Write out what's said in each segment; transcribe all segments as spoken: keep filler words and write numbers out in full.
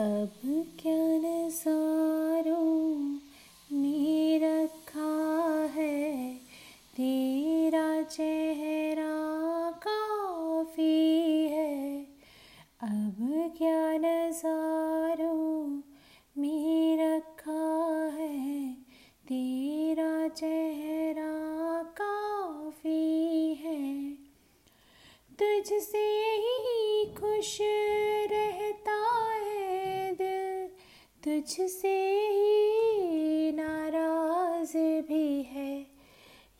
अब क्या नज़ारों में रखा है तेरा चेहरा काफ़ी है। अब क्या नज़ारों में रखा है तेरा चेहरा काफ़ी है। तुझसे ही खुश रहता है दिल, तुझसे ही नाराज भी है।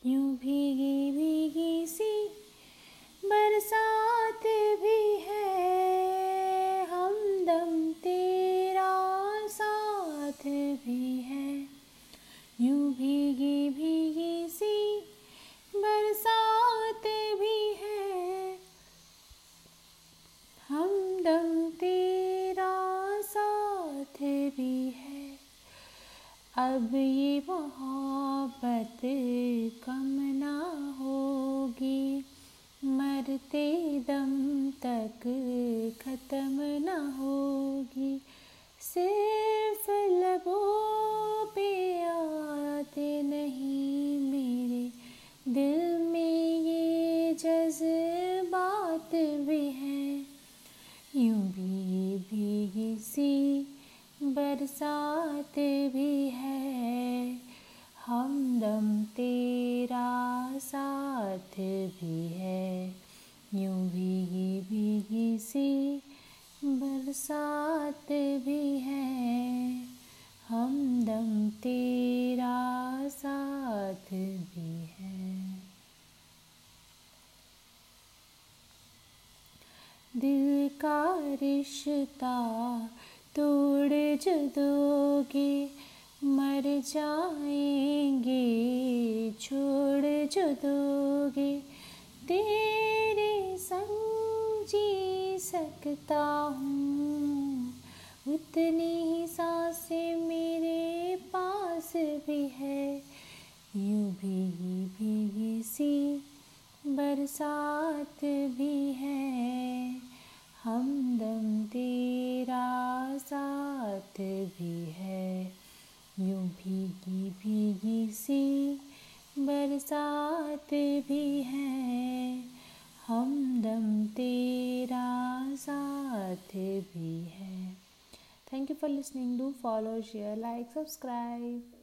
यूं भीगी भीगी सी बरसात भी है, हमदम तेरा साथ भी है। यूं भीगी भीगी सी बरसात भी है, हमदम तेरा साथ भी है। अब ये मोहब्बत कम ना होगी, मरते दम तक ख़त्म ना होगी। सिर्फ लबों पे आते नहीं मेरे दिल में ये जज्बात भी हैं। यूं भी भीगी सी बरसात भी है, हमदम तेरा साथ भी है। यूं भीगी भीगी सी बरसात भी है, हमदम तेरा साथ भी है। दिल का रिश्ता तोड़ जो दोगे मर जाएंगे, छोड़ जो दोगे तेरे संग जी सकता हूँ। उतनी ही सांसें मेरे पास भी है। यूं भीगी भीगी सी बरसात भी है, हमदम तेरा साथ भी है। यूं भीगी भीगी सी बरसात भी है, हमदम तेरा साथ भी है। Thank you for listening. Do follow, share, like, subscribe.